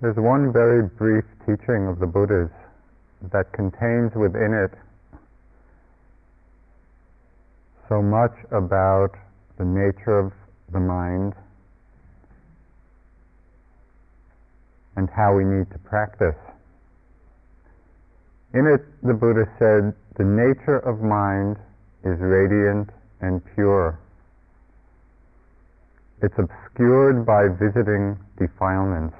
There's one very brief teaching of the Buddha's that contains within it so much about the nature of the mind and how we need to practice. In it, the Buddha said, the nature of mind is radiant and pure. It's obscured by visiting defilements.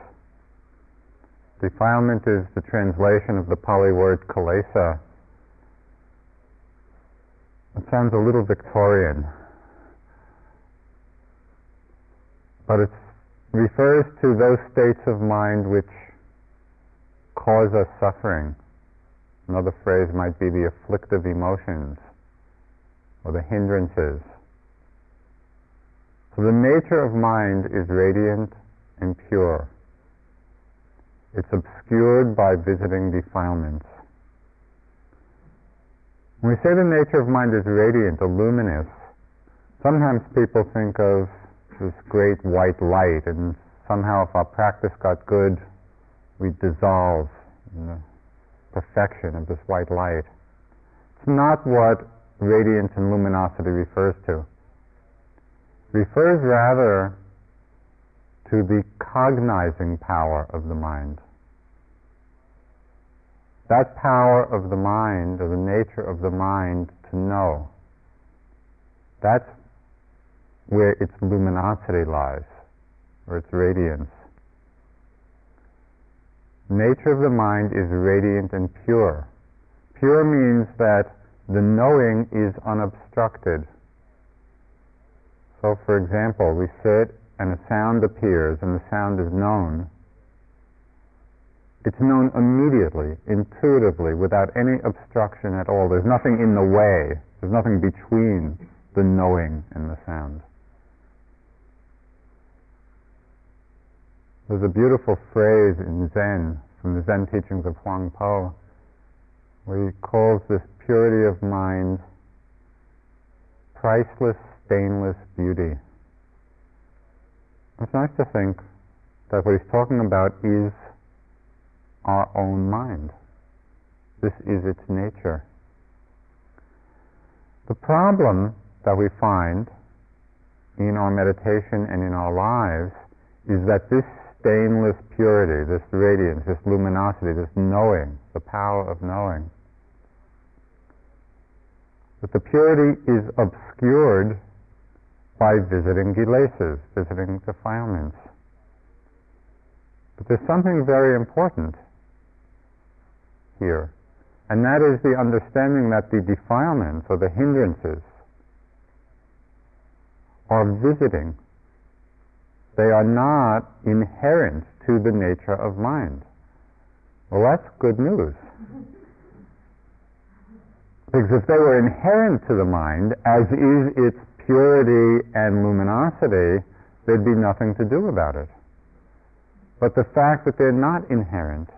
Defilement is the translation of the Pali word kalesa. It sounds a little Victorian, but it refers to those states of mind which cause us suffering. Another phrase might be the afflictive emotions or the hindrances. So the nature of mind is radiant and pure. It's obscured by visiting defilements. When we say the nature of mind is radiant or luminous, sometimes people think of this great white light, and somehow if our practice got good, we'd dissolve in the perfection of this white light. It's not what radiance and luminosity refers to. It refers rather to the cognizing power of the mind. That power of the mind, or the nature of the mind to know, that's where its luminosity lies, or its radiance. Nature of the mind is radiant and pure. Pure means that the knowing is unobstructed. So, for example, we sit and a sound appears and the sound is known. It's known immediately, intuitively, without any obstruction at all. There's nothing in the way. There's nothing between the knowing and the sound. There's a beautiful phrase in Zen, from the Zen teachings of Huang Po, where he calls this purity of mind priceless, stainless beauty. It's nice to think that what he's talking about is our own mind. This is its nature. The problem that we find in our meditation and in our lives is that this stainless purity, this radiance, this luminosity, this knowing, the power of knowing, that the purity is obscured by visiting kilesas, visiting defilements. But there's something very important here, and that is the understanding that the defilements or the hindrances are visiting. They are not inherent to the nature of mind. Well, that's good news. Because if they were inherent to the mind, as is its purity and luminosity, there'd be nothing to do about it. But the fact that they're not inherent,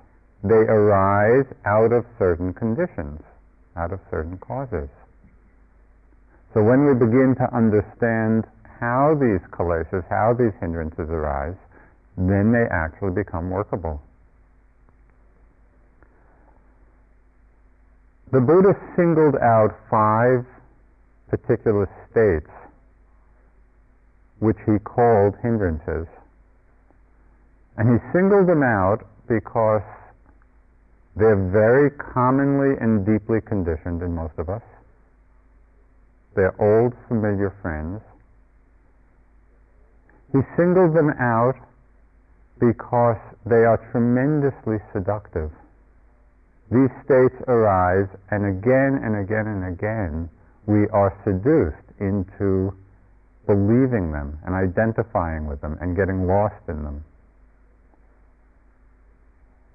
they arise out of certain conditions, out of certain causes. So when we begin to understand how these kalesas, how these hindrances arise, then they actually become workable. The Buddha singled out 5 particular states which he called hindrances. And he singled them out because they're very commonly and deeply conditioned in most of us. They're old, familiar friends. He singled them out because they are tremendously seductive. These states arise, and again and again and again we are seduced into believing them and identifying with them and getting lost in them.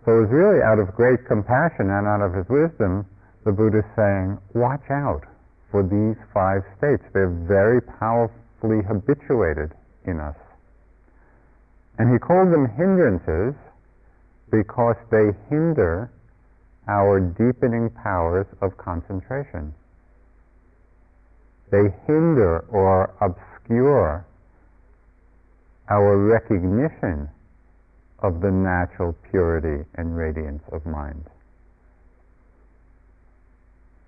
So it was really out of great compassion and out of his wisdom, the Buddha is saying, watch out for these 5 states. They're very powerfully habituated in us. And he called them hindrances because they hinder our deepening powers of concentration. They hinder or obscure our recognition of the natural purity and radiance of mind.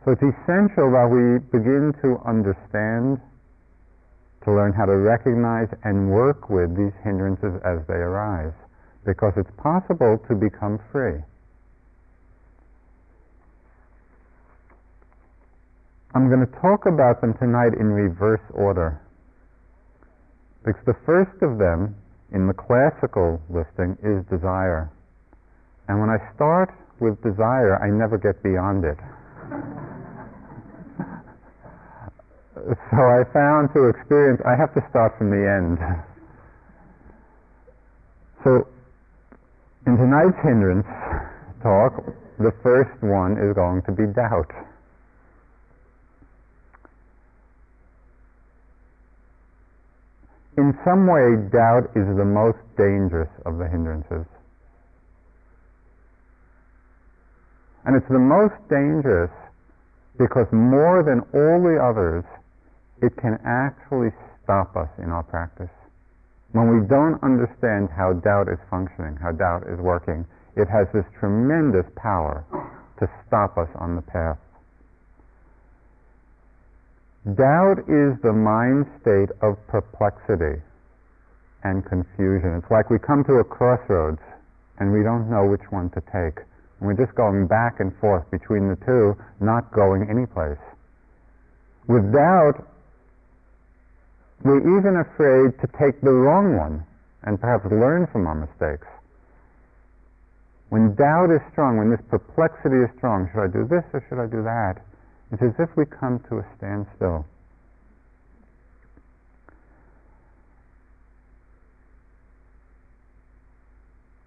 So it's essential that we begin to understand, to learn how to recognize and work with these hindrances as they arise, because it's possible to become free. I'm going to talk about them tonight in reverse order, because the first of them in the classical listing is desire. And when I start with desire, I never get beyond it. So I found to experience, I have to start from the end. So in tonight's hindrance talk, the first one is going to be doubt. In some way, doubt is the most dangerous of the hindrances. And it's the most dangerous because more than all the others, it can actually stop us in our practice. When we don't understand how doubt is functioning, how doubt is working, it has this tremendous power to stop us on the path. Doubt is the mind state of perplexity and confusion. It's like we come to a crossroads and we don't know which one to take. And we're just going back and forth between the two, not going anyplace. With doubt, we're even afraid to take the wrong one and perhaps learn from our mistakes. When doubt is strong, when this perplexity is strong, should I do this or should I do that? It's as if we come to a standstill.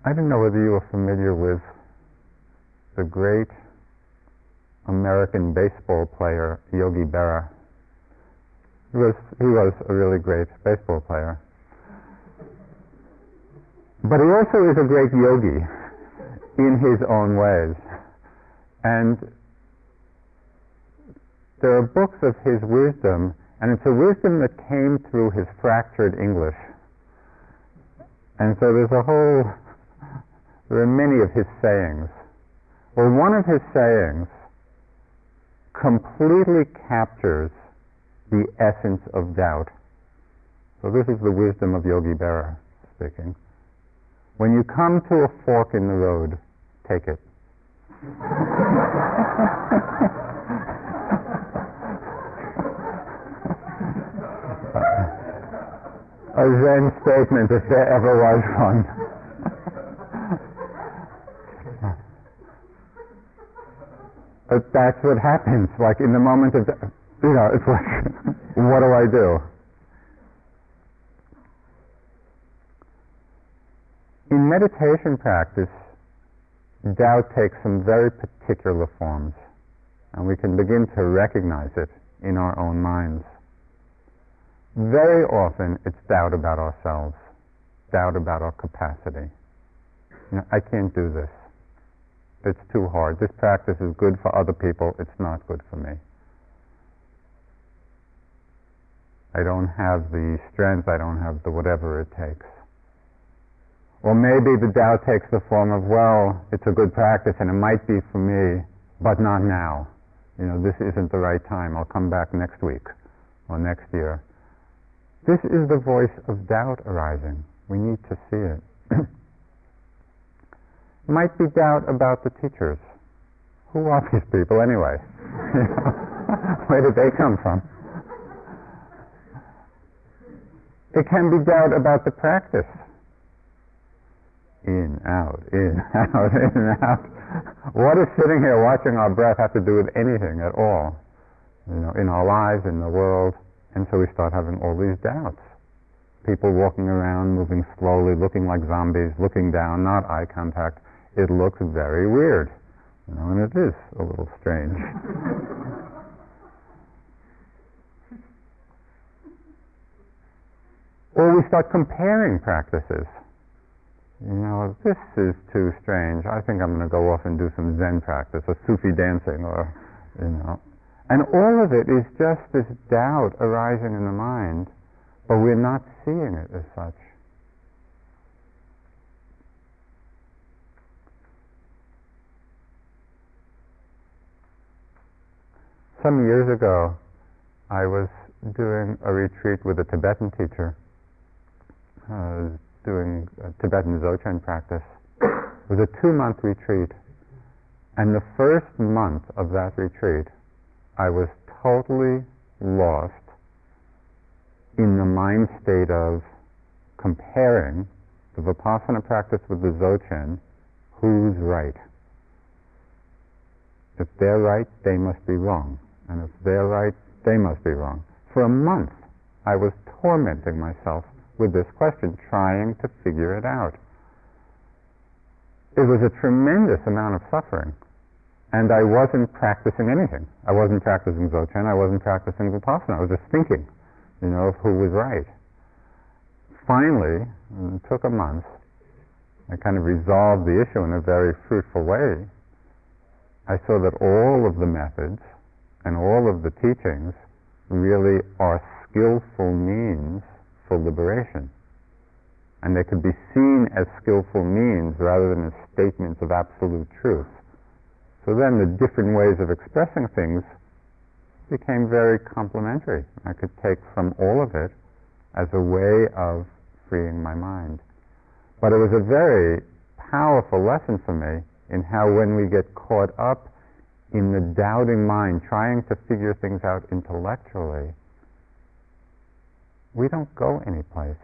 I don't know whether you are familiar with the great American baseball player Yogi Berra. He was a really great baseball player. But he also is a great yogi in his own ways. And there are books of his wisdom, and it's a wisdom that came through his fractured English. And so there are many of his sayings. Well, one of his sayings completely captures the essence of doubt. So this is the wisdom of Yogi Berra speaking. When you come to a fork in the road, take it. A Zen statement if there ever was one. But that's what happens, like in the moment of doubt. You know, it's like, what do I do? In meditation practice, doubt takes some very particular forms, and we can begin to recognize it in our own minds. Very often, it's doubt about ourselves, doubt about our capacity. You know, I can't do this. It's too hard. This practice is good for other people. It's not good for me. I don't have the strength, I don't have the whatever it takes. Or maybe the doubt takes the form of, well, it's a good practice and it might be for me, but not now. You know, this isn't the right time. I'll come back next week or next year. This is the voice of doubt arising. We need to see it. It might be doubt about the teachers. Who are these people anyway? Where did they come from? It can be doubt about the practice. In, out, in, out, in, out. What does sitting here watching our breath have to do with anything at all? You know, in our lives, in the world. And so we start having all these doubts. People walking around, moving slowly, looking like zombies, looking down, not eye contact. It looks very weird. You know, and it is a little strange. Or we start comparing practices. You know, this is too strange. I think I'm going to go off and do some Zen practice, or Sufi dancing, or, you know. And all of it is just this doubt arising in the mind, but we're not seeing it as such. Some years ago, I was doing a retreat with a Tibetan teacher. I was doing a Tibetan Dzogchen practice. It was a 2-month retreat, and the first month of that retreat, I was totally lost in the mind state of comparing the Vipassana practice with the Dzogchen. Who's right? If they're right, they must be wrong. And if they're right, they must be wrong. For a month, I was tormenting myself with this question, trying to figure it out. It was a tremendous amount of suffering, and I wasn't practicing anything. I wasn't practicing Dzogchen, I wasn't practicing Vipassana, I was just thinking, of who was right. Finally, it took a month, I kind of resolved the issue in a very fruitful way. I saw that all of the methods and all of the teachings really are skillful means for liberation. And they could be seen as skillful means rather than as statements of absolute truth. So then the different ways of expressing things became very complementary. I could take from all of it as a way of freeing my mind. But it was a very powerful lesson for me in how when we get caught up in the doubting mind, trying to figure things out intellectually, we don't go anyplace.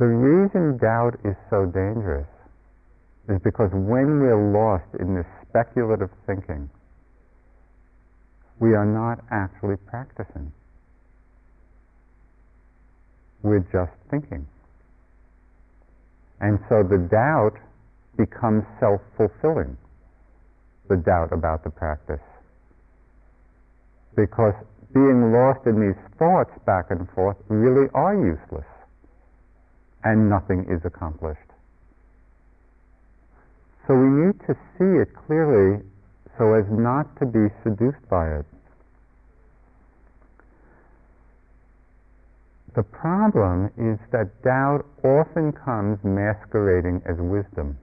The reason doubt is so dangerous is because when we're lost in this speculative thinking, we are not actually practicing. We're just thinking. And so the doubt becomes self-fulfilling, the doubt about the practice. Because being lost in these thoughts back and forth really are useless, and nothing is accomplished. So we need to see it clearly so as not to be seduced by it. The problem is that doubt often comes masquerading as wisdom.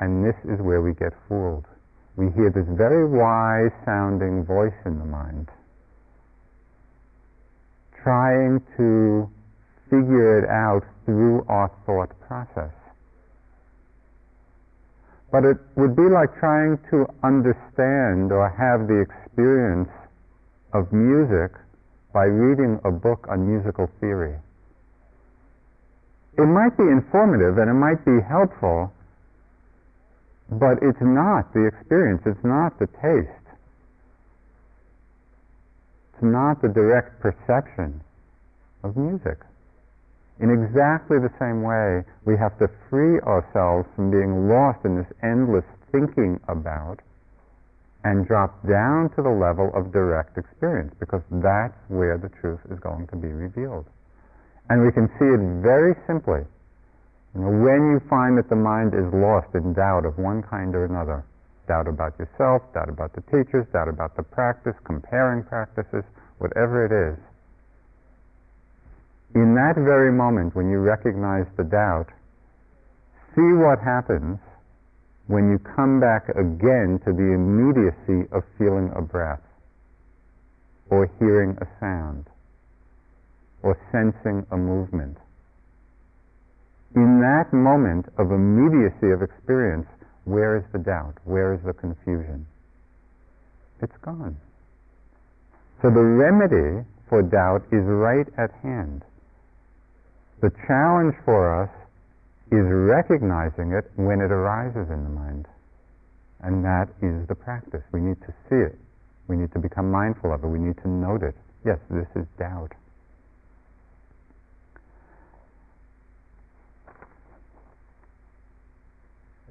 And this is where we get fooled. We hear this very wise-sounding voice in the mind, trying to figure it out through our thought process. But it would be like trying to understand or have the experience of music by reading a book on musical theory. It might be informative and it might be helpful, but it's not the experience, it's not the taste, it's not the direct perception of music. In exactly the same way, we have to free ourselves from being lost in this endless thinking about and drop down to the level of direct experience, because that's where the truth is going to be revealed. And we can see it very simply. When you find that the mind is lost in doubt of one kind or another, doubt about yourself, doubt about the teachers, doubt about the practice, comparing practices, whatever it is, in that very moment when you recognize the doubt, see what happens when you come back again to the immediacy of feeling a breath, or hearing a sound, or sensing a movement. In that moment of immediacy of experience, where is the doubt? Where is the confusion? It's gone. So the remedy for doubt is right at hand. The challenge for us is recognizing it when it arises in the mind. And that is the practice. We need to see it. We need to become mindful of it. We need to note it. Yes, this is doubt.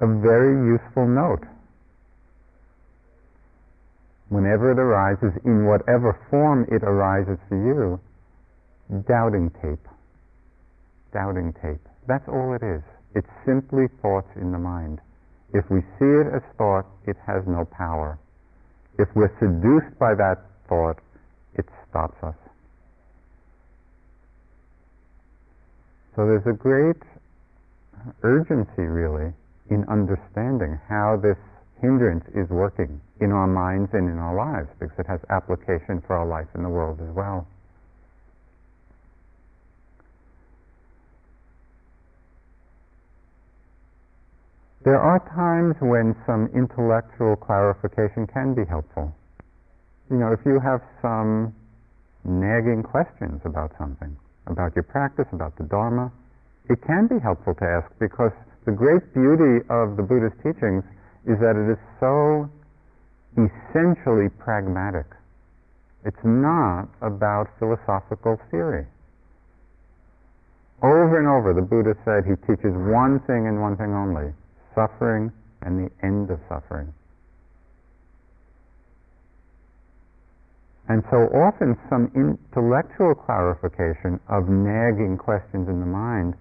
A very useful note. Whenever it arises, in whatever form it arises for you, doubting tape. Doubting tape. That's all it is. It's simply thoughts in the mind. If we see it as thought, it has no power. If we're seduced by that thought, it stops us. So there's a great urgency, really, in understanding how this hindrance is working in our minds and in our lives, because it has application for our life in the world as well. There are times when some intellectual clarification can be helpful. You know, if you have some nagging questions about something, about your practice, about the Dharma, it can be helpful to ask, because the great beauty of the Buddha's teachings is that it is so essentially pragmatic. It's not about philosophical theory. Over and over, the Buddha said he teaches one thing and one thing only: suffering and the end of suffering. And so often some intellectual clarification of nagging questions in the mind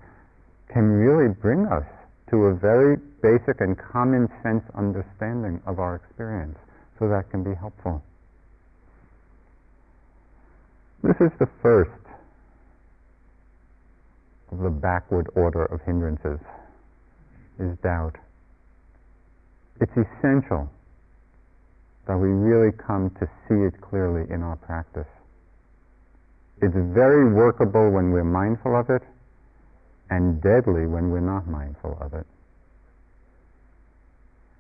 can really bring us to a very basic and common sense understanding of our experience. So that can be helpful. This is the first of the backward order of hindrances, is doubt. It's essential that we really come to see it clearly in our practice. It's very workable when we're mindful of it, and deadly when we're not mindful of it.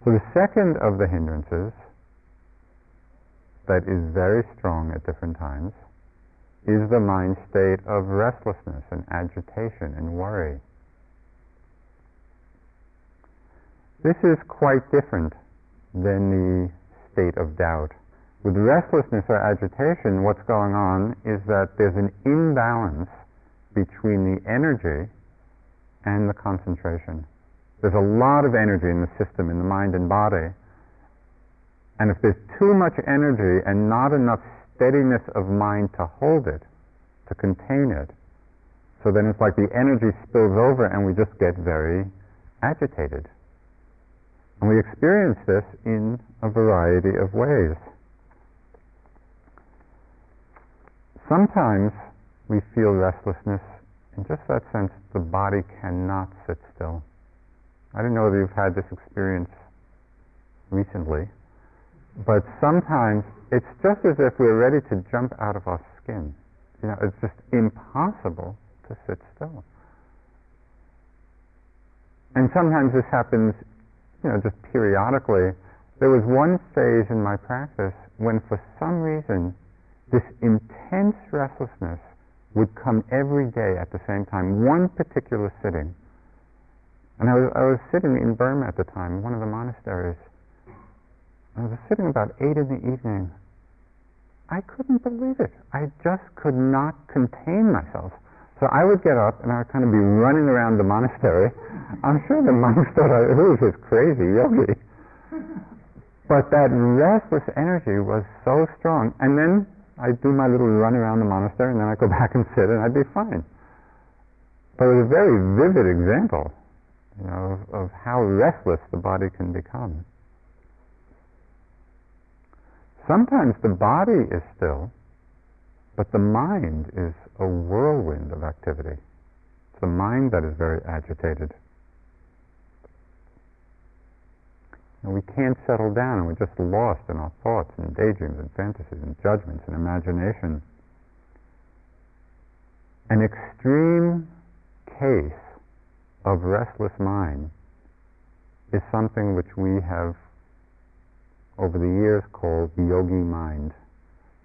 So the second of the hindrances that is very strong at different times is the mind state of restlessness and agitation and worry. This is quite different than the state of doubt. With restlessness or agitation, what's going on is that there's an imbalance between the energy and the concentration. There's a lot of energy in the system, in the mind and body, and if there's too much energy and not enough steadiness of mind to hold it, to contain it, so then it's like the energy spills over and we just get very agitated. And we experience this in a variety of ways. Sometimes we feel restlessness in just that sense, the body cannot sit still. I don't know whether you've had this experience recently, but sometimes it's just as if we're ready to jump out of our skin. You know, it's just impossible to sit still. And sometimes this happens, you know, just periodically. There was one phase in my practice when for some reason this intense restlessness would come every day at the same time, one particular sitting. And I was sitting in Burma at the time, one of the monasteries. I was sitting about 8 in the evening. I couldn't believe it. I just could not contain myself. So I would get up and I would kind of be running around the monastery. I'm sure the monks thought who was this crazy yogi? But that restless energy was so strong. And then I'd do my little run around the monastery and then I'd go back and sit and I'd be fine. But it was a very vivid example, you know, of how restless the body can become. Sometimes the body is still, but the mind is a whirlwind of activity. It's the mind that is very agitated. And we can't settle down, and we're just lost in our thoughts and daydreams and fantasies and judgments and imagination. An extreme case of restless mind is something which we have over the years called the yogi mind,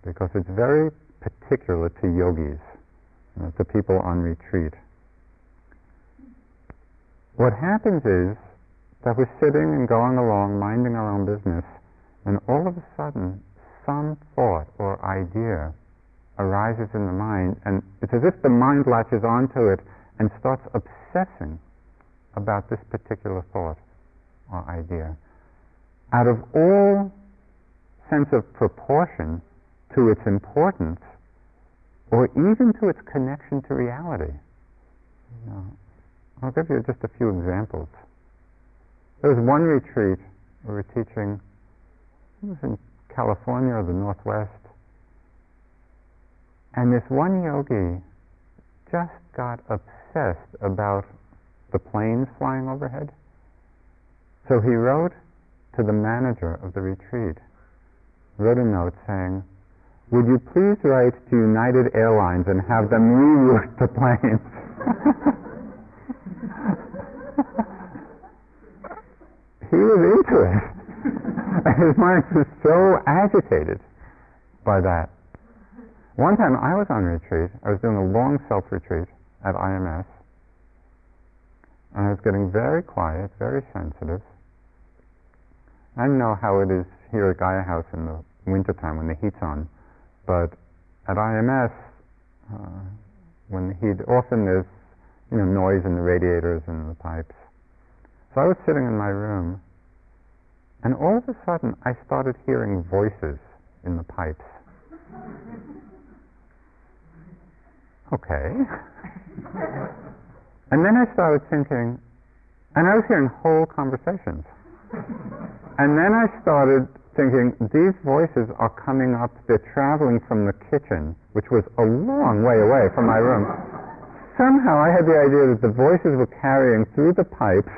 because it's very particular to yogis, to people on retreat. What happens is that we're sitting and going along, minding our own business, and all of a sudden some thought or idea arises in the mind, and it's as if the mind latches onto it and starts obsessing about this particular thought or idea, out of all sense of proportion to its importance or even to its connection to reality. Now, I'll give you just a few examples. There was one retreat we were teaching. It was in California or the Northwest. And this one yogi just got obsessed about the planes flying overhead. So he wrote to the manager of the retreat, wrote a note saying, "Would you please write to United Airlines and have them reroute the planes?" He was into it. His mind was so agitated by that. One time I was on retreat, I was doing a long self-retreat at IMS, and I was getting very quiet, very sensitive. I don't know how it is here at Gaia House in the wintertime when the heat's on, but at IMS, when the heat, often there's noise in the radiators and the pipes. So I was sitting in my room, and all of a sudden I started hearing voices in the pipes. Okay. And then I started thinking, and I was hearing whole conversations. And then I started thinking, these voices are coming up, they're traveling from the kitchen, which was a long way away from my room. Somehow I had the idea that the voices were carrying through the pipes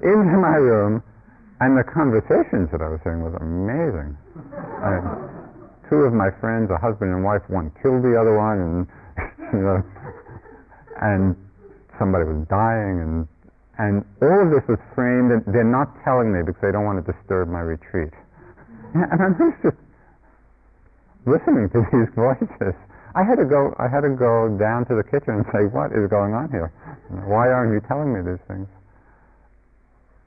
into my room, and the conversations that I was hearing was amazing. Two of my friends, a husband and wife, one killed the other one, and and somebody was dying, and all of this was framed, and they're not telling me because they don't want to disturb my retreat. And I'm just listening to these voices. I had to go down to the kitchen and say, "What is going on here? Why aren't you telling me these things?"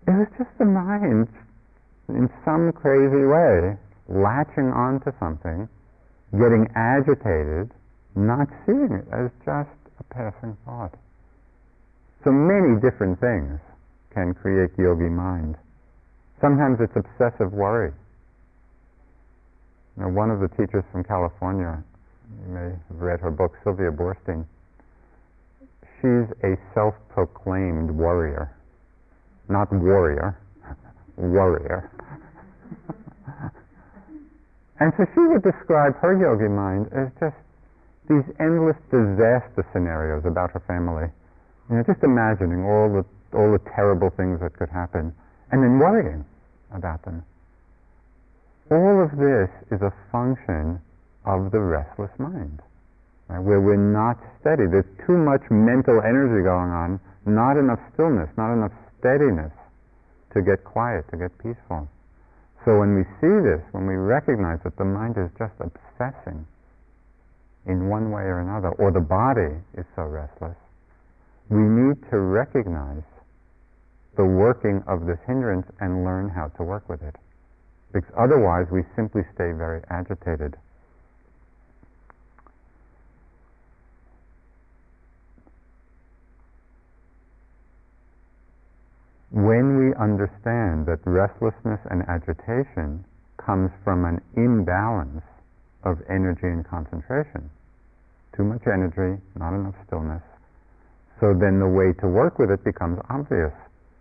It was just the mind, in some crazy way, latching onto something, getting agitated, not seeing it as just a passing thought. So many different things can create yogi mind. Sometimes it's obsessive worry. One of the teachers from California, you may have read her book, Sylvia Boorstein, she's a self-proclaimed worrier. Not warrior, worrier. And so she would describe her yogi mind as just these endless disaster scenarios about her family. Just imagining all the terrible things that could happen, and then worrying about them. All of this is a function of the restless mind, right? Where we're not steady. There's too much mental energy going on, not enough stillness, not enough steadiness to get quiet, to get peaceful. So when we see this, when we recognize that the mind is just obsessing in one way or another, or the body is so restless, we need to recognize the working of this hindrance and learn how to work with it. Because otherwise we simply stay very agitated. When we understand that restlessness and agitation comes from an imbalance of energy and concentration, too much energy, not enough stillness, so then the way to work with it becomes obvious.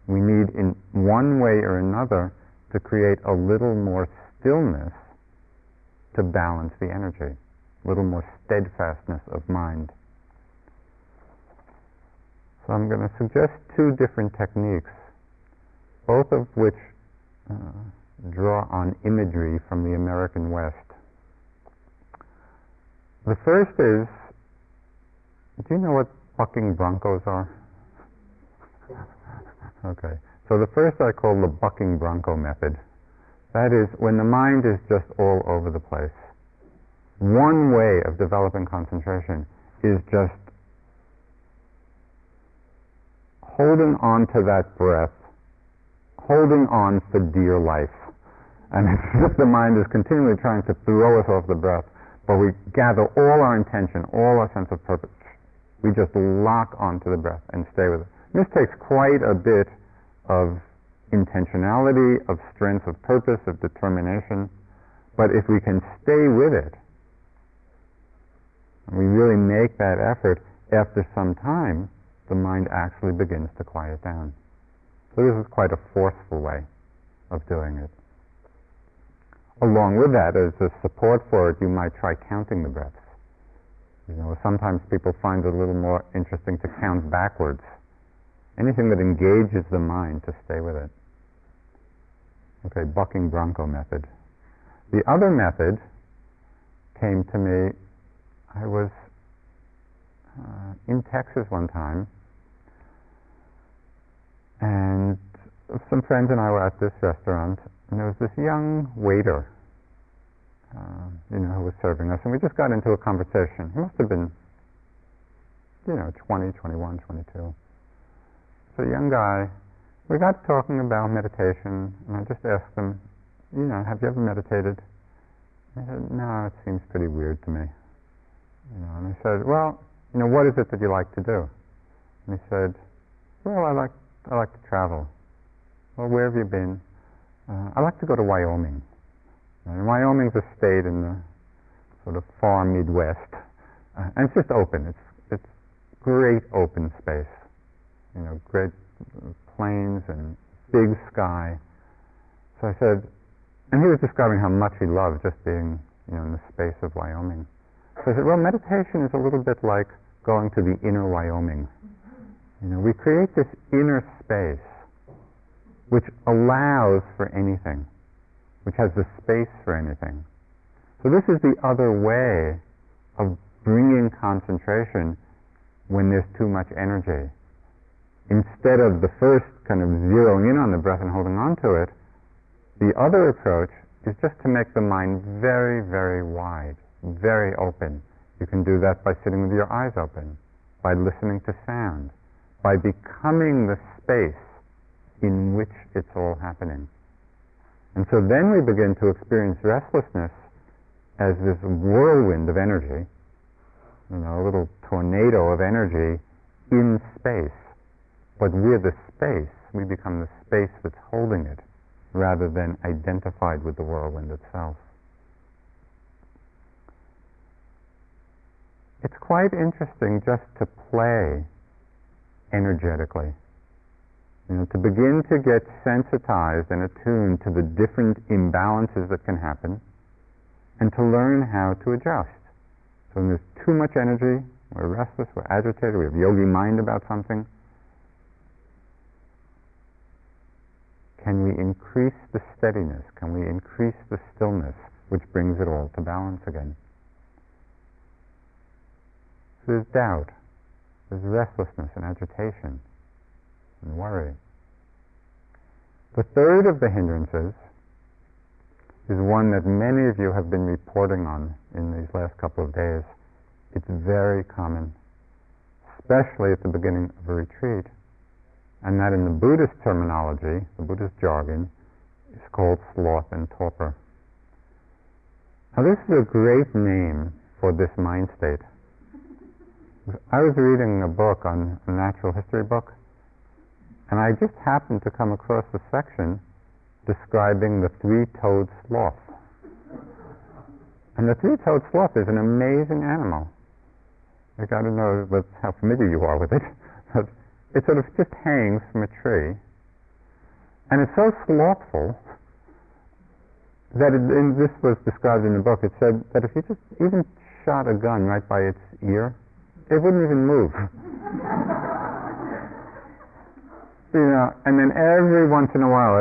We need, in one way or another, to create a little more stillness to balance the energy, a little more steadfastness of mind. So I'm going to suggest two different techniques, both of which draw on imagery from the American West. The first is, do you know what bucking broncos are? Okay, so the first I call the bucking bronco method. That is, when the mind is just all over the place. One way of developing concentration is just holding on to that breath, holding on for dear life. And it's just the mind is continually trying to throw us off the breath, but we gather all our intention, all our sense of purpose. We just lock onto the breath and stay with it. This takes quite a bit of intentionality, of strength, of purpose, of determination. But if we can stay with it, and we really make that effort, after some time, the mind actually begins to quiet down. So this is quite a forceful way of doing it. Along with that, as a support for it, you might try counting the breaths. You know, sometimes people find it a little more interesting to count backwards. Anything that engages the mind to stay with it. Okay, bucking bronco method. The other method came to me, I was in Texas one time, and some friends and I were at this restaurant, and there was this young waiter, who was serving us, and we just got into a conversation. He must have been, 20, 21, 22. So a young guy, we got talking about meditation, and I just asked him, have you ever meditated? And he said, no, it seems pretty weird to me. And I said, well, what is it that you like to do? And he said, well, I like to travel. Well, where have you been? I like to go to Wyoming. And Wyoming's a state in the sort of far Midwest, and it's just open. It's great open space, great plains and big sky. So I said, and he was describing how much he loved just being, in the space of Wyoming. So I said, well, meditation is a little bit like going to the inner Wyoming. We create this inner space which allows for anything, which has the space for anything. So this is the other way of bringing concentration when there's too much energy. Instead of the first kind of zeroing in on the breath and holding on to it, the other approach is just to make the mind very, very wide, very open. You can do that by sitting with your eyes open, by listening to sound, by becoming the space in which it's all happening. And so then we begin to experience restlessness as this whirlwind of energy, a little tornado of energy in space. But we're the space. We become the space that's holding it, rather than identified with the whirlwind itself. It's quite interesting just to play energetically. To begin to get sensitized and attuned to the different imbalances that can happen, and to learn how to adjust. So when there's too much energy, we're restless, we're agitated, we have yogi mind about something. Can we increase the steadiness? Can we increase the stillness, which brings it all to balance again? So there's doubt, there's restlessness and agitation and worry. The third of the hindrances is one that many of you have been reporting on in these last couple of days. It's very common, especially at the beginning of a retreat, and that in the Buddhist terminology, the Buddhist jargon, is called sloth and torpor. Now this is a great name for this mind state. I was reading a book, on a natural history book, and I just happened to come across a section describing the three-toed sloth. And the three-toed sloth is an amazing animal. Like, I don't know how familiar you are with it, but it sort of just hangs from a tree. And it's so slothful that this was described in the book. It said that if you just even shot a gun right by its ear, it wouldn't even move. And then every once in a while,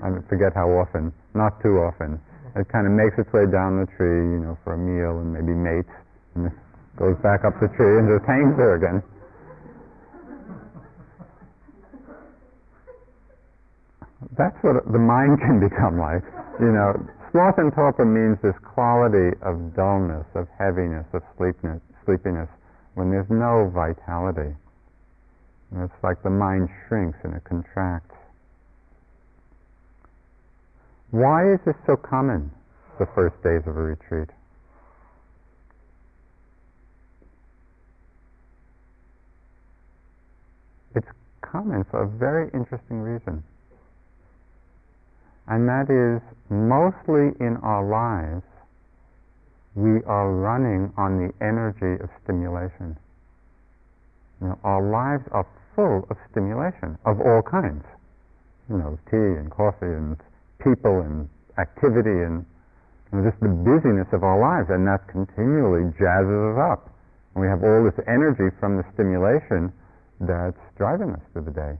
I forget how often, not too often, it kind of makes its way down the tree, for a meal and maybe mates, and it goes back up the tree and just hangs there again. That's what the mind can become like. Sloth and torpor means this quality of dullness, of heaviness, of sleepiness, when there's no vitality. And it's like the mind shrinks and it contracts. Why is this so common, the first days of a retreat? It's common for a very interesting reason. And that is, mostly in our lives, we are running on the energy of stimulation. Our lives are full of stimulation of all kinds, tea and coffee and people and activity and just the busyness of our lives, and that continually jazzes us up. And we have all this energy from the stimulation that's driving us through the day.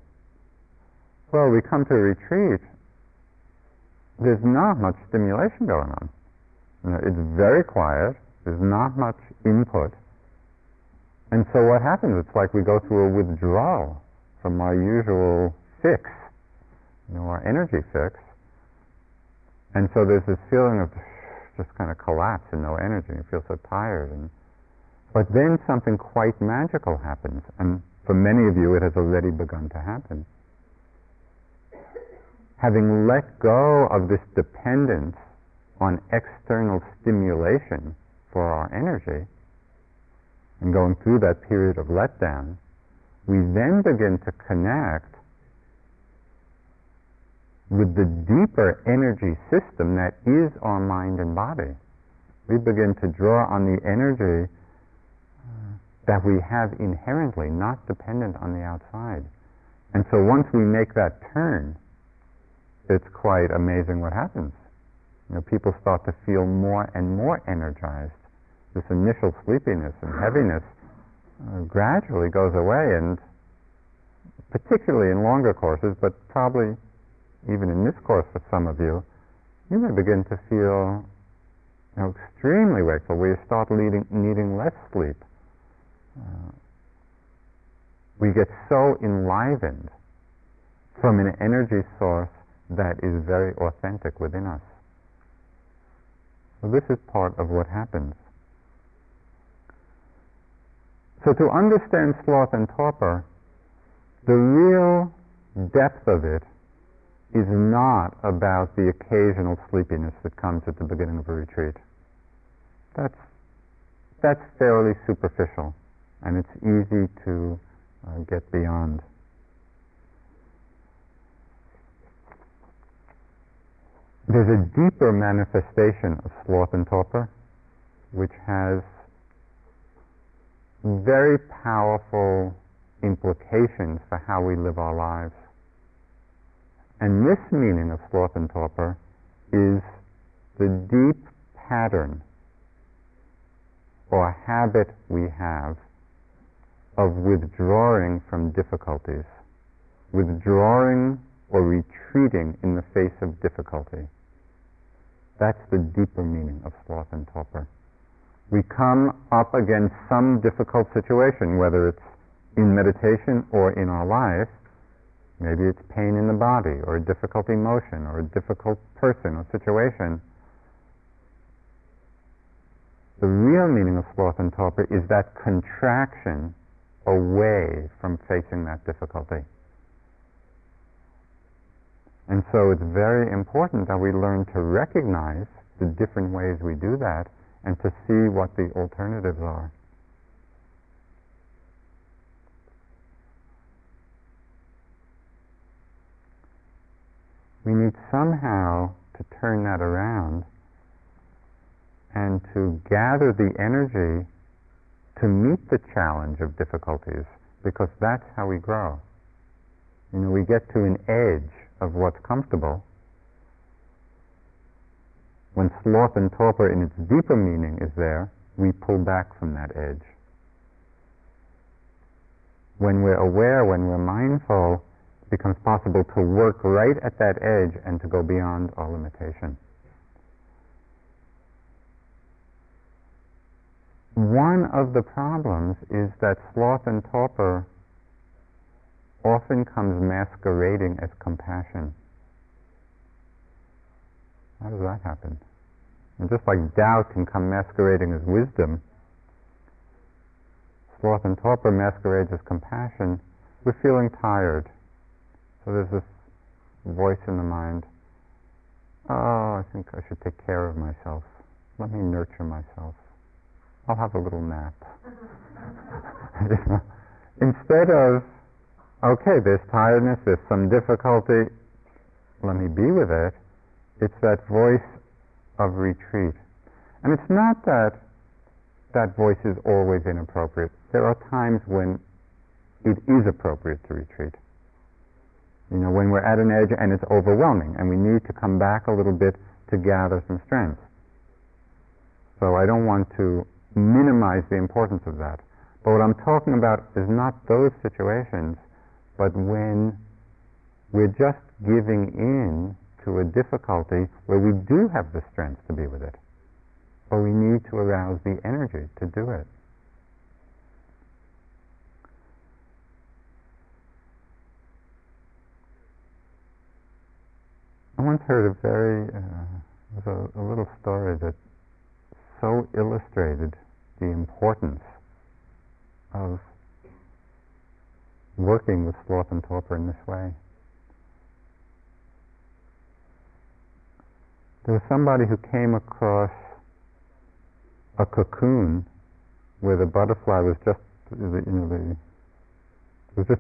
Well, we come to a retreat, there's not much stimulation going on. You know, it's very quiet, there's not much input. And so what happens, it's like we go through a withdrawal from our usual fix, you know, our energy fix. And so there's this feeling of just kind of collapse and no energy, you feel so tired. But then something quite magical happens, and for many of you it has already begun to happen. Having let go of this dependence on external stimulation for our energy, and going through that period of letdown, we then begin to connect with the deeper energy system that is our mind and body. We begin to draw on the energy that we have inherently, not dependent on the outside. And so once we make that turn, it's quite amazing what happens. You know, people start to feel more and more energized. This initial sleepiness and heaviness gradually goes away, and particularly in longer courses, but probably even in this course for some of you, you may begin to feel, you know, extremely wakeful, where you start needing less sleep. We get so enlivened from an energy source that is very authentic within us. So this is part of what happens. So to understand sloth and torpor, the real depth of it is not about the occasional sleepiness that comes at the beginning of a retreat. That's fairly superficial, and it's easy to get beyond. There's a deeper manifestation of sloth and torpor, which has very powerful implications for how we live our lives. And this meaning of sloth and torpor is the deep pattern or habit we have of withdrawing from difficulties, withdrawing or retreating in the face of difficulty. That's the deeper meaning of sloth and torpor. We come up against some difficult situation, whether it's in meditation or in our life. Maybe it's pain in the body, or a difficult emotion, or a difficult person or situation. The real meaning of sloth and torpor is that contraction away from facing that difficulty. And so it's very important that we learn to recognize the different ways we do that and to see what the alternatives are. We need somehow to turn that around and to gather the energy to meet the challenge of difficulties, because that's how we grow. You know, we get to an edge of what's comfortable. When sloth and torpor in its deeper meaning is there, we pull back from that edge. When we're aware, when we're mindful, it becomes possible to work right at that edge and to go beyond our limitation. One of the problems is that sloth and torpor often comes masquerading as compassion. How does that happen? And just like doubt can come masquerading as wisdom, sloth and torpor masquerades as compassion. We're feeling tired. So there's this voice in the mind, oh, I think I should take care of myself. Let me nurture myself. I'll have a little nap. You know? Instead of, okay, there's tiredness, there's some difficulty, let me be with it, it's that voice of retreat. And it's not that that voice is always inappropriate. There are times when it is appropriate to retreat. You know, when we're at an edge and it's overwhelming and we need to come back a little bit to gather some strength. So I don't want to minimize the importance of that. But what I'm talking about is not those situations, but when we're just giving in to a difficulty where we do have the strength to be with it, but we need to arouse the energy to do it. I once heard a it was a little story that so illustrated the importance of working with sloth and torpor in this way. There was somebody who came across a cocoon where the butterfly was just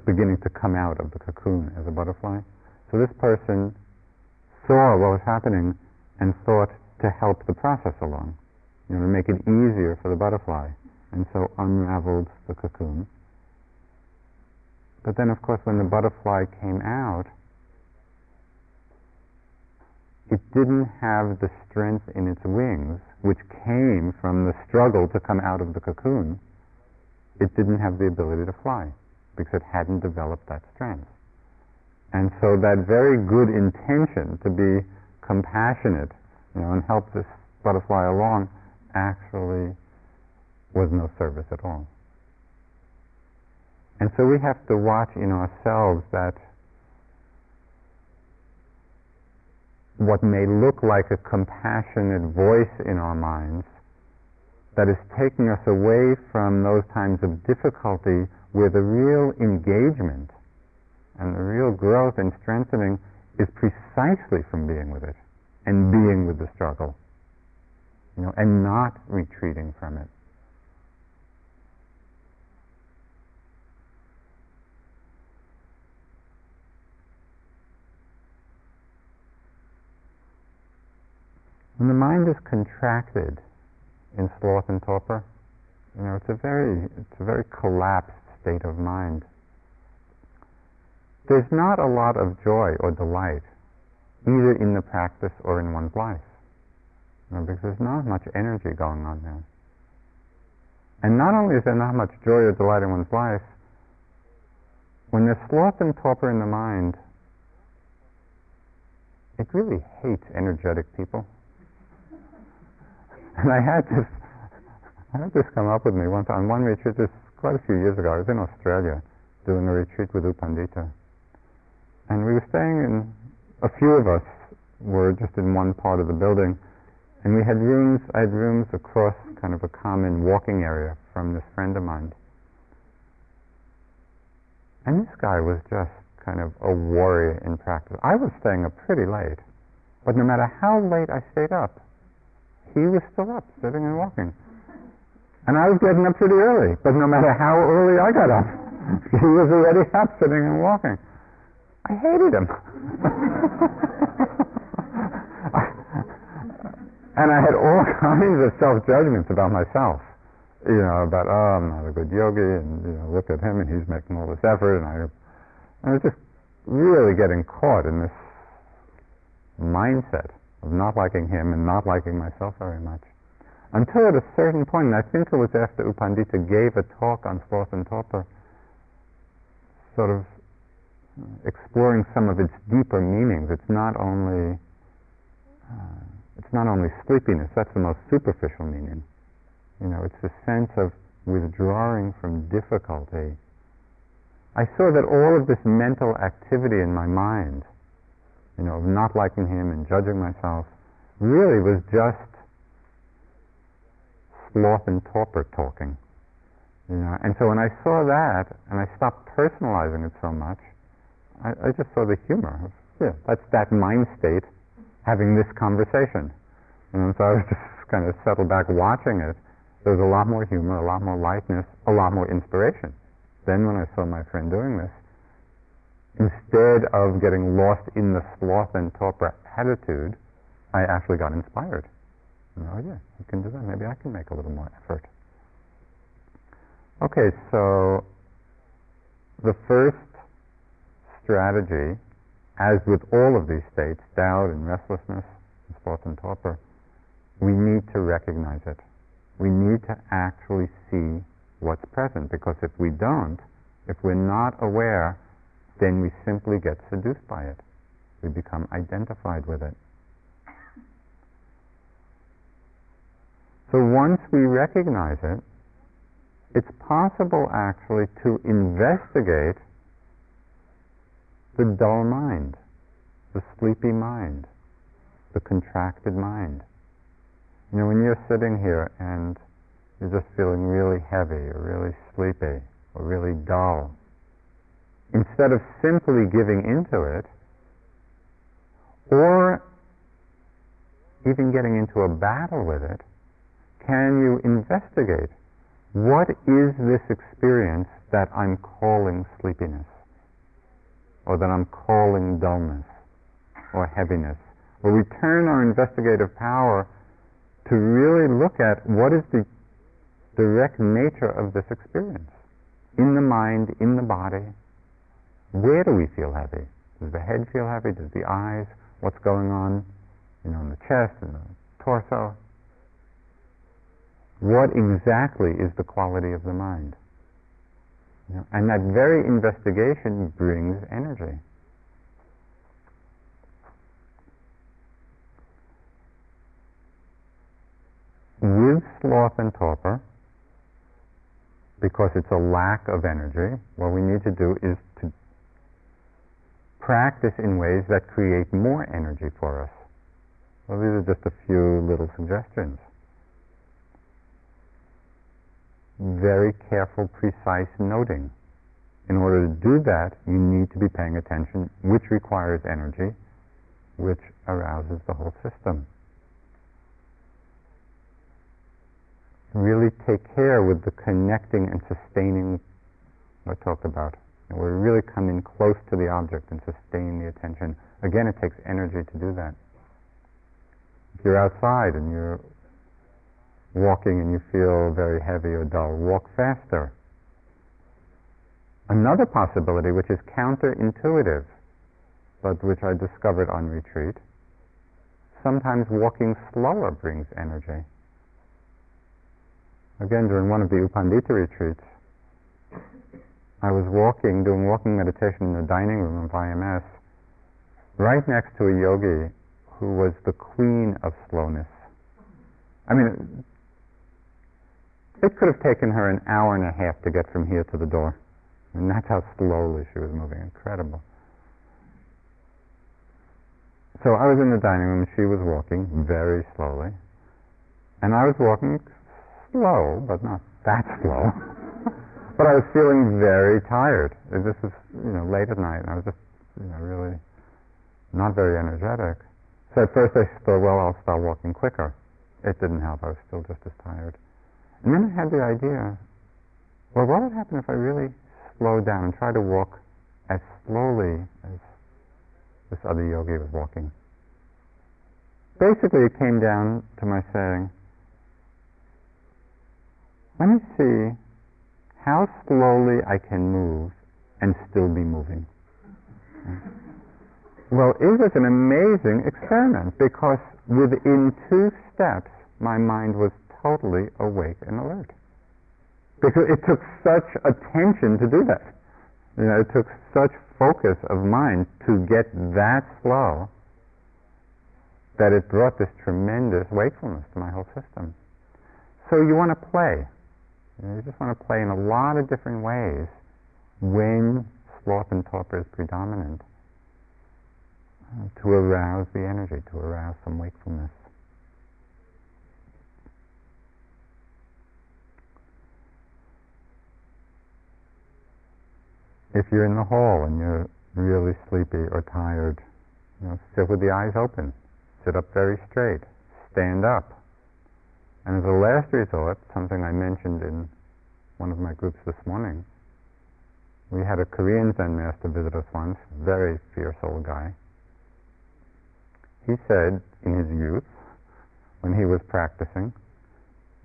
beginning to come out of the cocoon as a butterfly. So this person saw what was happening and thought to help the process along, to make it easier for the butterfly, and so unraveled the cocoon. But then, of course, when the butterfly came out, it didn't have the strength in its wings, which came from the struggle to come out of the cocoon. It didn't have the ability to fly because it hadn't developed that strength. And so that very good intention to be compassionate, and help this butterfly along actually was no service at all. And so we have to watch in ourselves that what may look like a compassionate voice in our minds that is taking us away from those times of difficulty where the real engagement and the real growth and strengthening is precisely from being with it and being with the struggle, and not retreating from it. When the mind is contracted in sloth and torpor, it's a very collapsed state of mind. There's not a lot of joy or delight either in the practice or in one's life, because there's not much energy going on there. And not only is there not much joy or delight in one's life, when there's sloth and torpor in the mind, it really hates energetic people. And I had this come up with me once on one retreat. This was quite a few years ago. I was in Australia doing a retreat with Upandita. And we were staying in, a few of us were just in one part of the building, and we had rooms, I had rooms across kind of a common walking area from this friend of mine. And this guy was just kind of a warrior in practice. I was staying up pretty late, but no matter how late I stayed up, he was still up, sitting and walking. And I was getting up pretty early, but no matter how early I got up, he was already up, sitting and walking. I hated him. And I had all kinds of self-judgments about myself, about, I'm not a good yogi, and, look at him, and he's making all this effort, and I was just really getting caught in this mindset of not liking him and not liking myself very much. Until at a certain point, and I think it was after Upandita gave a talk on sloth and torpor, sort of exploring some of its deeper meanings. It's not only sleepiness. That's the most superficial meaning. It's the sense of withdrawing from difficulty. I saw that all of this mental activity in my mind, of not liking him and judging myself, really was just sloth and torpor talking. And so when I saw that, and I stopped personalizing it so much, I just saw the humor. That's that mind state having this conversation. And so I was just kind of settled back watching it. There was a lot more humor, a lot more lightness, a lot more inspiration. Then when I saw my friend doing this, instead of getting lost in the sloth and torpor attitude, I actually got inspired. You can do that. Maybe I can make a little more effort. Okay, so the first strategy, as with all of these states, doubt and restlessness and sloth and torpor, we need to recognize it. we need to actually see what's present, because if we don't, if we're not aware, then we simply get seduced by it. We become identified with it. So once we recognize it, it's possible actually to investigate the dull mind, the sleepy mind, the contracted mind. You know, when you're sitting here and you're just feeling really heavy or really sleepy or really dull, instead of simply giving into it or even getting into a battle with it, can you investigate, what is this experience that I'm calling sleepiness, or that I'm calling dullness, or heaviness? Well, we turn our investigative power to really look at what is the direct nature of this experience, in the mind, in the body. Where do we feel heavy? Does the head feel heavy? Does the eyes? What's going on, you know, in the chest, in the torso? What exactly is the quality of the mind? You know, and that very investigation brings energy. With sloth and torpor, because it's a lack of energy, what we need to do is to practice in ways that create more energy for us. Well, these are just a few little suggestions. Very careful, precise noting. In order to do that, you need to be paying attention, which requires energy, which arouses the whole system. Really take care with the connecting and sustaining I talked about. And we really come in close to the object and sustain the attention. Again, it takes energy to do that. If you're outside and you're walking and you feel very heavy or dull, walk faster. Another possibility, which is counterintuitive, but which I discovered on retreat, sometimes walking slower brings energy. Again, during one of the Upandita retreats, I was walking, doing walking meditation in the dining room of IMS, right next to a yogi who was the queen of slowness. I mean, it could have taken her an hour and a half to get from here to the door. I mean, that's how slowly she was moving. Incredible. So I was in the dining room, she was walking very slowly. And I was walking slow, but not that slow. But I was feeling very tired. This was, you know, late at night, and I was just, you know, really not very energetic. So at first I thought, well, I'll start walking quicker. It didn't help. I was still just as tired. And then I had the idea, well, what would happen if I really slowed down and tried to walk as slowly as this other yogi was walking? Basically, it came down to my saying, let me see how slowly I can move and still be moving. Well, it was an amazing experiment, because within 2 steps, my mind was totally awake and alert. Because it took such attention to do that. You know, it took such focus of mind to get that slow that it brought this tremendous wakefulness to my whole system. So you want to play. You know, you just want to play in a lot of different ways when sloth and torpor is predominant, to arouse the energy, to arouse some wakefulness. If you're in the hall and you're really sleepy or tired, you know, sit with the eyes open, sit up very straight, stand up. And as a last resort, something I mentioned in one of my groups this morning, we had a Korean Zen master visit us once, very fierce old guy. He said in his youth, when he was practicing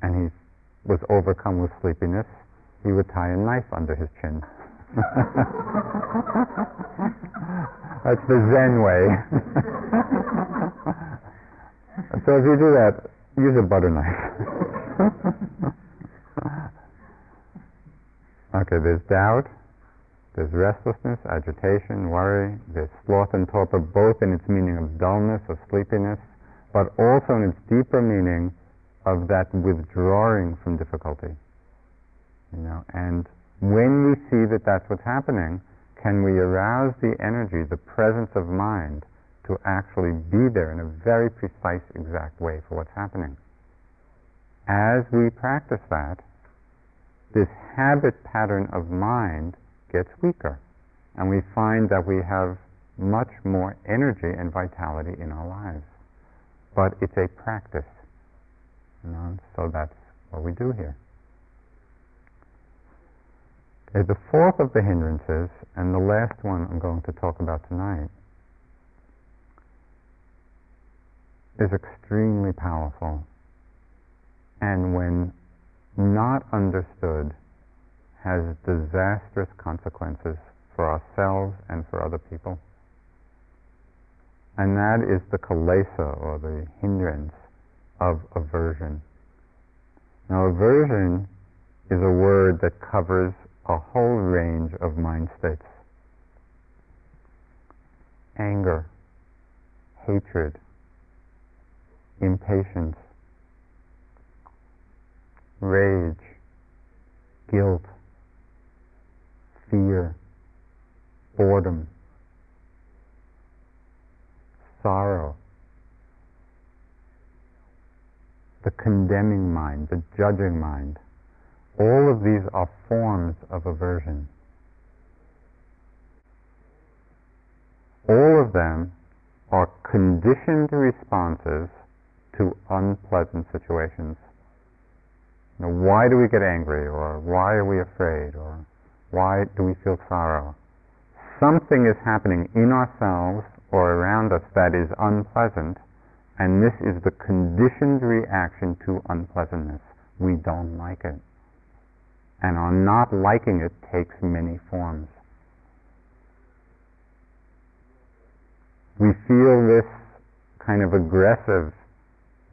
and he was overcome with sleepiness, he would tie a knife under his chin. That's the Zen way. So if you do that, use a butter knife. Okay, there's doubt, there's restlessness, agitation, worry, there's sloth and torpor, both in its meaning of dullness, of sleepiness, but also in its deeper meaning of that withdrawing from difficulty. You know, and when we see that that's what's happening, can we arouse the energy, the presence of mind, to actually be there in a very precise, exact way for what's happening? As we practice that, this habit pattern of mind gets weaker, and we find that we have much more energy and vitality in our lives. But it's a practice, you know, so that's what we do here. Okay, the fourth of the hindrances, and the last one I'm going to talk about tonight, is extremely powerful, and when not understood, has disastrous consequences for ourselves and for other people. And that is the kalesa, or the hindrance of aversion. Now, aversion is a word that covers a whole range of mind states. Anger, hatred, impatience, rage, guilt, fear, boredom, sorrow, the condemning mind, the judging mind. All of these are forms of aversion. All of them are conditioned responses to unpleasant situations. Now, why do we get angry, or why are we afraid, or why do we feel sorrow? Something is happening in ourselves or around us that is unpleasant, and this is the conditioned reaction to unpleasantness. We don't like it. And our not liking it takes many forms. We feel this kind of aggressive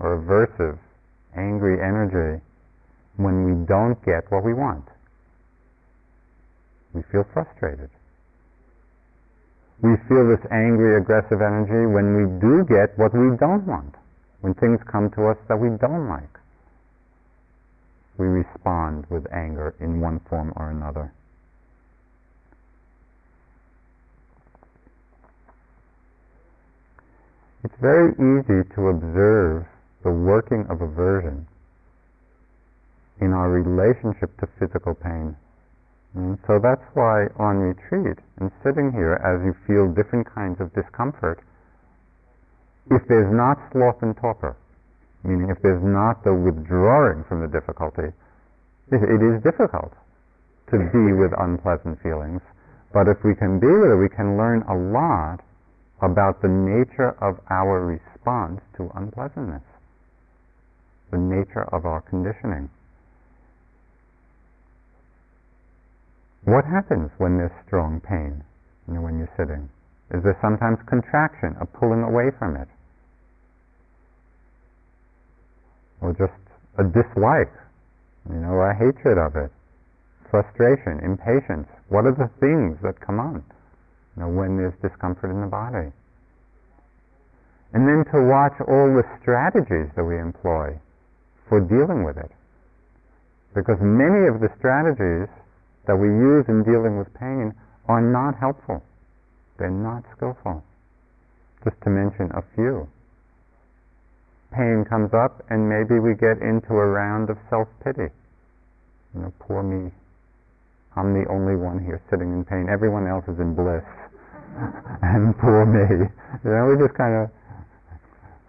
or aversive, angry energy when we don't get what we want. We feel frustrated. We feel this angry, aggressive energy when we do get what we don't want, when things come to us that we don't like. We respond with anger in one form or another. It's very easy to observe the working of aversion in our relationship to physical pain. And so that's why on retreat and sitting here, as you feel different kinds of discomfort, if there's not sloth and torpor, meaning if there's not the withdrawing from the difficulty, it is difficult to be with unpleasant feelings. But if we can be with it, we can learn a lot about the nature of our response to unpleasantness, the nature of our conditioning. What happens when there's strong pain, you know, when you're sitting? Is there sometimes contraction, a pulling away from it? Or just a dislike, you know, a hatred of it, frustration, impatience? What are the things that come on, you know, when there's discomfort in the body? And then to watch all the strategies that we employ for dealing with it. Because many of the strategies that we use in dealing with pain are not helpful. They're not skillful. Just to mention a few. Pain comes up and maybe we get into a round of self-pity. You know, poor me. I'm the only one here sitting in pain. Everyone else is in bliss. And poor me. You know, we just kind of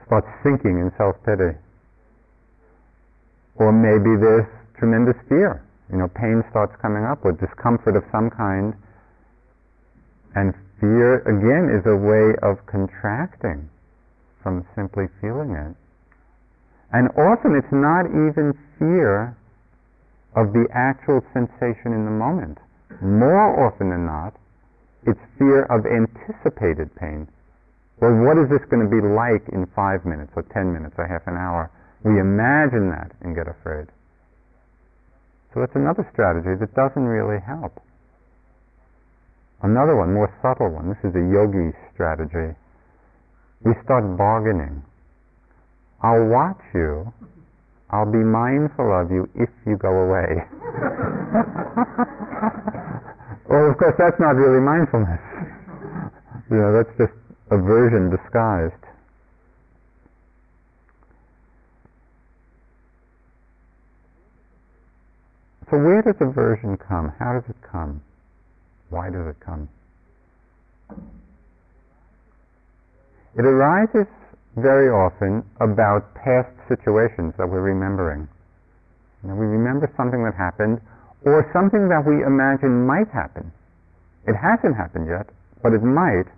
start sinking in self-pity. Or maybe there's tremendous fear. You know, pain starts coming up with discomfort of some kind, and fear, again, is a way of contracting from simply feeling it. And often it's not even fear of the actual sensation in the moment. More often than not, it's fear of anticipated pain. Well, what is this going to be like in 5 minutes or 10 minutes or half an hour? We imagine that and get afraid. So it's another strategy that doesn't really help. Another one, more subtle one, this is a yogi strategy. We start bargaining. I'll watch you, I'll be mindful of you if you go away. Well, of course, that's not really mindfulness. You know, that's just aversion disguised. So where does aversion come? How does it come? Why does it come? It arises very often about past situations that we're remembering. You know, we remember something that happened or something that we imagine might happen. It hasn't happened yet, but it might,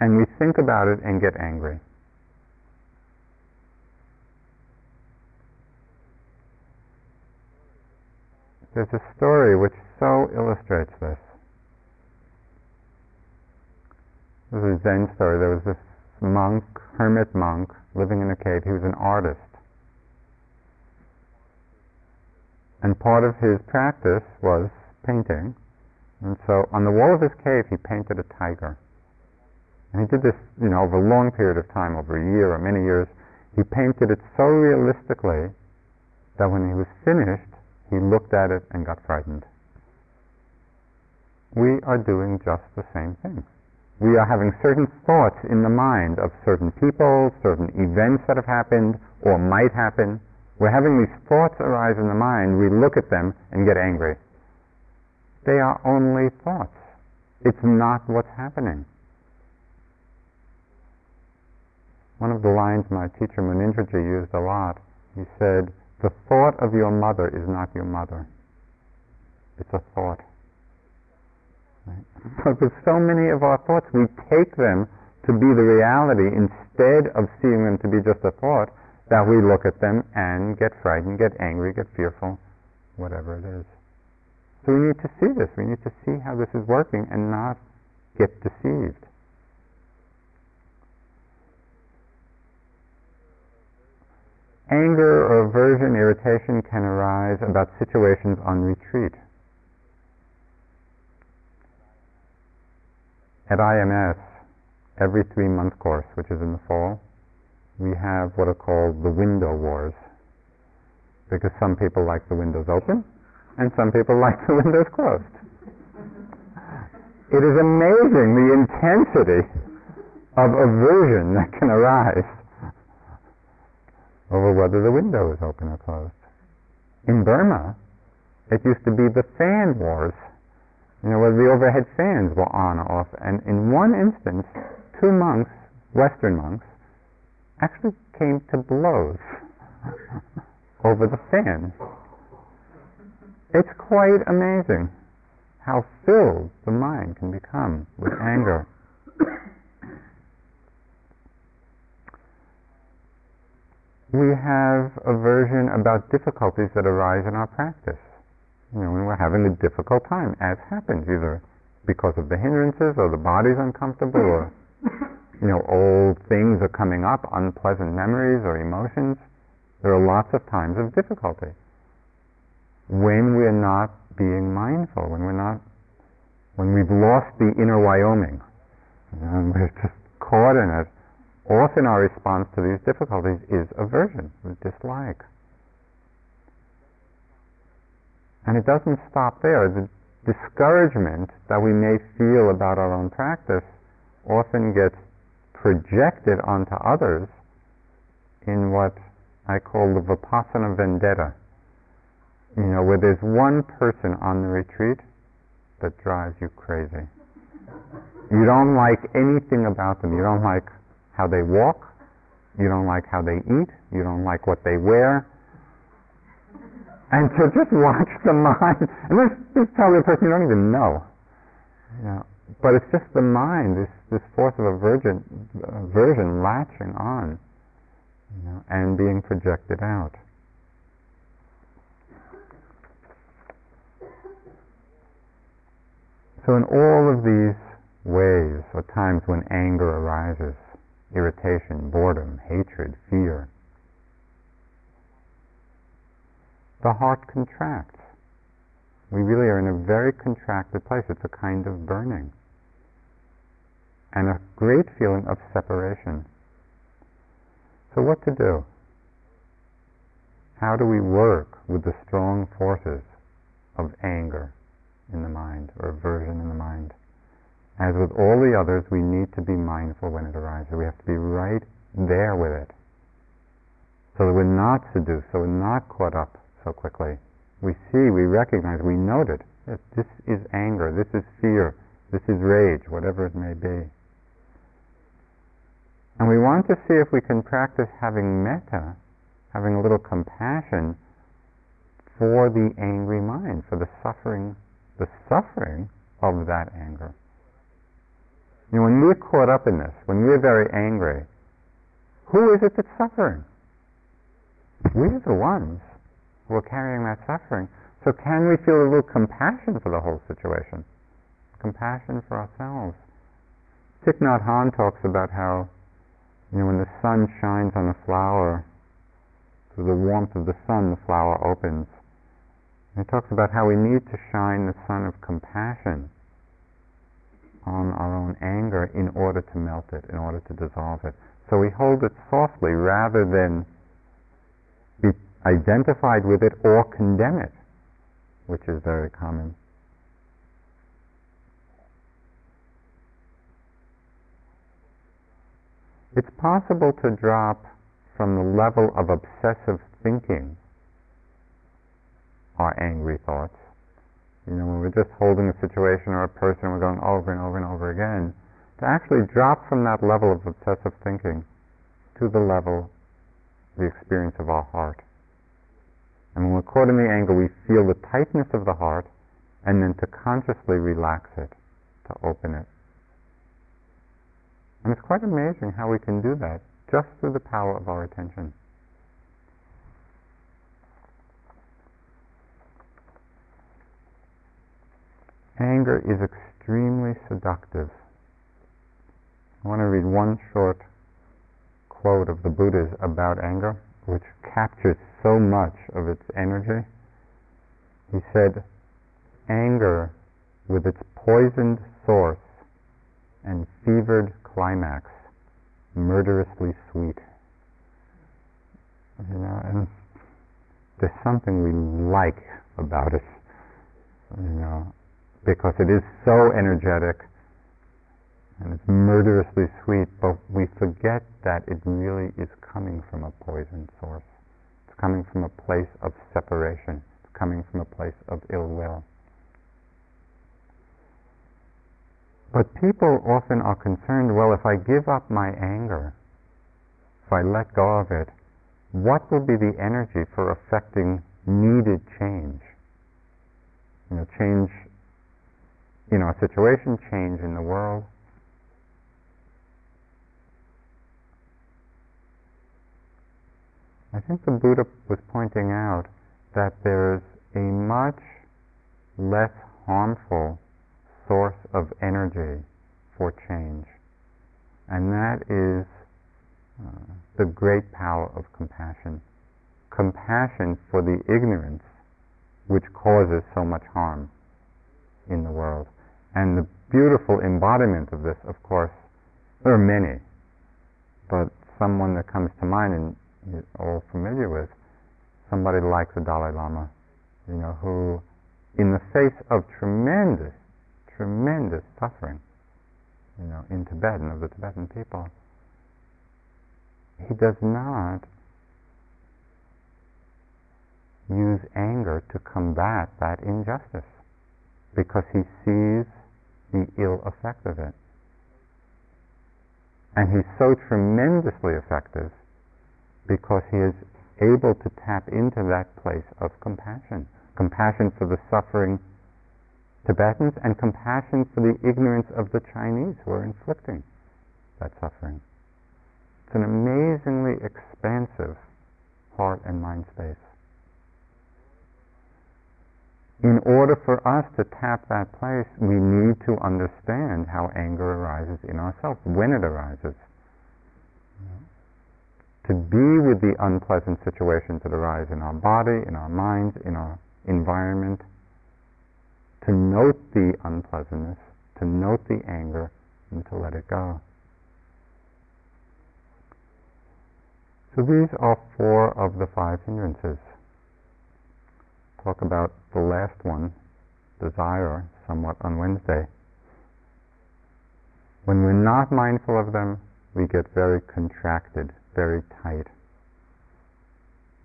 and we think about it and get angry. There's a story which so illustrates this. This is a Zen story. There was this monk, hermit monk, living in a cave. He was an artist. And part of his practice was painting. And so on the wall of his cave, he painted a tiger. And he did this, you know, over a long period of time, over a year or many years. He painted it so realistically that when he was finished, he looked at it and got frightened. We are doing just the same thing. We are having certain thoughts in the mind of certain people, certain events that have happened or might happen. We're having these thoughts arise in the mind, we look at them and get angry. They are only thoughts. It's not what's happening. One of the lines my teacher Munindraji used a lot, he said, "The thought of your mother is not your mother. It's a thought." Right? But with so many of our thoughts, we take them to be the reality instead of seeing them to be just a thought, that we look at them and get frightened, get angry, get fearful, whatever it is. So we need to see this. We need to see how this is working and not get deceived. Anger or aversion, irritation can arise about situations on retreat. At IMS, every 3-month course, which is in the fall, we have what are called the window wars, because some people like the windows open and some people like the windows closed. It is amazing the intensity of aversion that can arise over whether the window is open or closed. In Burma, it used to be the fan wars, you know, whether the overhead fans were on or off. And in one instance, 2 monks, Western monks, actually came to blows over the fan. It's quite amazing how filled the mind can become with anger. We have aversion about difficulties that arise in our practice. You know, when we're having a difficult time, as happens, either because of the hindrances or the body's uncomfortable, or, you know, old things are coming up, unpleasant memories or emotions. There are lots of times of difficulty. When we're not being mindful, when we've lost the inner Wyoming, and we're just caught in it, often our response to these difficulties is aversion, dislike. And it doesn't stop there. The discouragement that we may feel about our own practice often gets projected onto others in what I call the Vipassana vendetta. You know, where there's one person on the retreat that drives you crazy. You don't like anything about them. You don't like how they walk, you don't like how they eat, you don't like what they wear. And to just watch the mind, and this is probably a person you don't even know. You know, but it's just the mind, this force of aversion latching on, you know, and being projected out. So in all of these ways or times when anger arises, irritation, boredom, hatred, fear. the heart contracts. We really are in a very contracted place. It's a kind of burning and a great feeling of separation. So what to do? How do we work with the strong forces of anger in the mind or aversion in the mind? As with all the others, we need to be mindful when it arises. We have to be right there with it, so that we're not seduced, so we're not caught up so quickly. We see, we recognize, we note it. This is anger, this is fear, this is rage, whatever it may be. And we want to see if we can practice having metta, having a little compassion for the angry mind, for the suffering of that anger. You know, when we're caught up in this, when we're very angry, who is it that's suffering? We're the ones who are carrying that suffering. So can we feel a little compassion for the whole situation? Compassion for ourselves. Thich Nhat Hanh talks about how, you know, when the sun shines on a flower, through the warmth of the sun, the flower opens. And he talks about how we need to shine the sun of compassion on our own anger in order to melt it, in order to dissolve it. So we hold it softly rather than be identified with it or condemn it, which is very common. It's possible to drop from the level of obsessive thinking our angry thoughts. You know, when we're just holding a situation or a person, we're going over and over and over again, to actually drop from that level of obsessive thinking to the level, the experience of our heart. And when we're caught in the anger, we feel the tightness of the heart, and then to consciously relax it, to open it. And it's quite amazing how we can do that just through the power of our attention. Anger is extremely seductive. I want to read one short quote of the Buddha's about anger, which captures so much of its energy. He said, "Anger, with its poisoned source and fevered climax, murderously sweet." You know, and there's something we like about it, you know, because it is so energetic and it's murderously sweet, but we forget that it really is coming from a poisoned source. It's coming from a place of separation. It's coming from a place of ill will. But people often are concerned, well, if I give up my anger, if I let go of it, what will be the energy for affecting needed change? You know, change in our situation, change in the world. I think the Buddha was pointing out that there is a much less harmful source of energy for change, and that is the great power of compassion. Compassion for the ignorance which causes so much harm in the world. And the beautiful embodiment of this, of course, there are many, but someone that comes to mind and you're all familiar with, somebody like the Dalai Lama, you know, who in the face of tremendous suffering, you know, in Tibet and of the Tibetan people, he does not use anger to combat that injustice because he sees the ill effect of it. And he's so tremendously effective because he is able to tap into that place of compassion. Compassion for the suffering Tibetans and compassion for the ignorance of the Chinese who are inflicting that suffering. It's an amazingly expansive heart and mind space. In order for us to tap that place, we need to understand how anger arises in ourselves, when it arises. to be with the unpleasant situations that arise in our body, in our minds, in our environment, to note the unpleasantness, to note the anger, and to let it go. So these are four of the five hindrances. Talk about the last one, desire, somewhat on Wednesday. When we're not mindful of them, we get very contracted, very tight.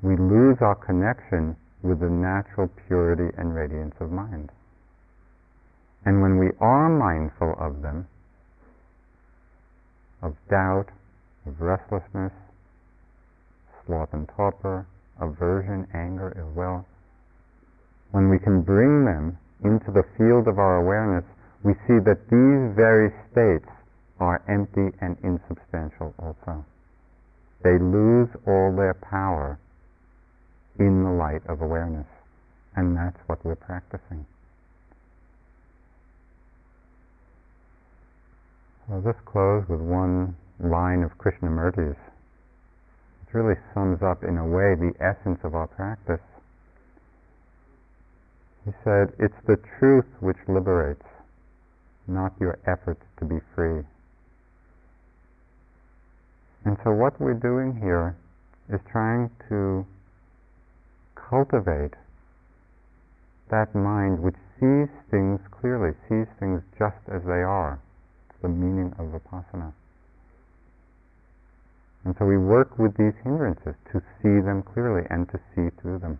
We lose our connection with the natural purity and radiance of mind. And when we are mindful of them, of doubt, of restlessness, sloth and torpor, aversion, anger, ill will, when we can bring them into the field of our awareness, we see that these very states are empty and insubstantial also. They lose all their power in the light of awareness, and that's what we're practicing. I'll just close with one line of Krishnamurti's. It really sums up, in a way, the essence of our practice. He said, "It's the truth which liberates, not your efforts to be free." And so what we're doing here is trying to cultivate that mind which sees things clearly, sees things just as they are. It's the meaning of Vipassana. And so we work with these hindrances to see them clearly and to see through them.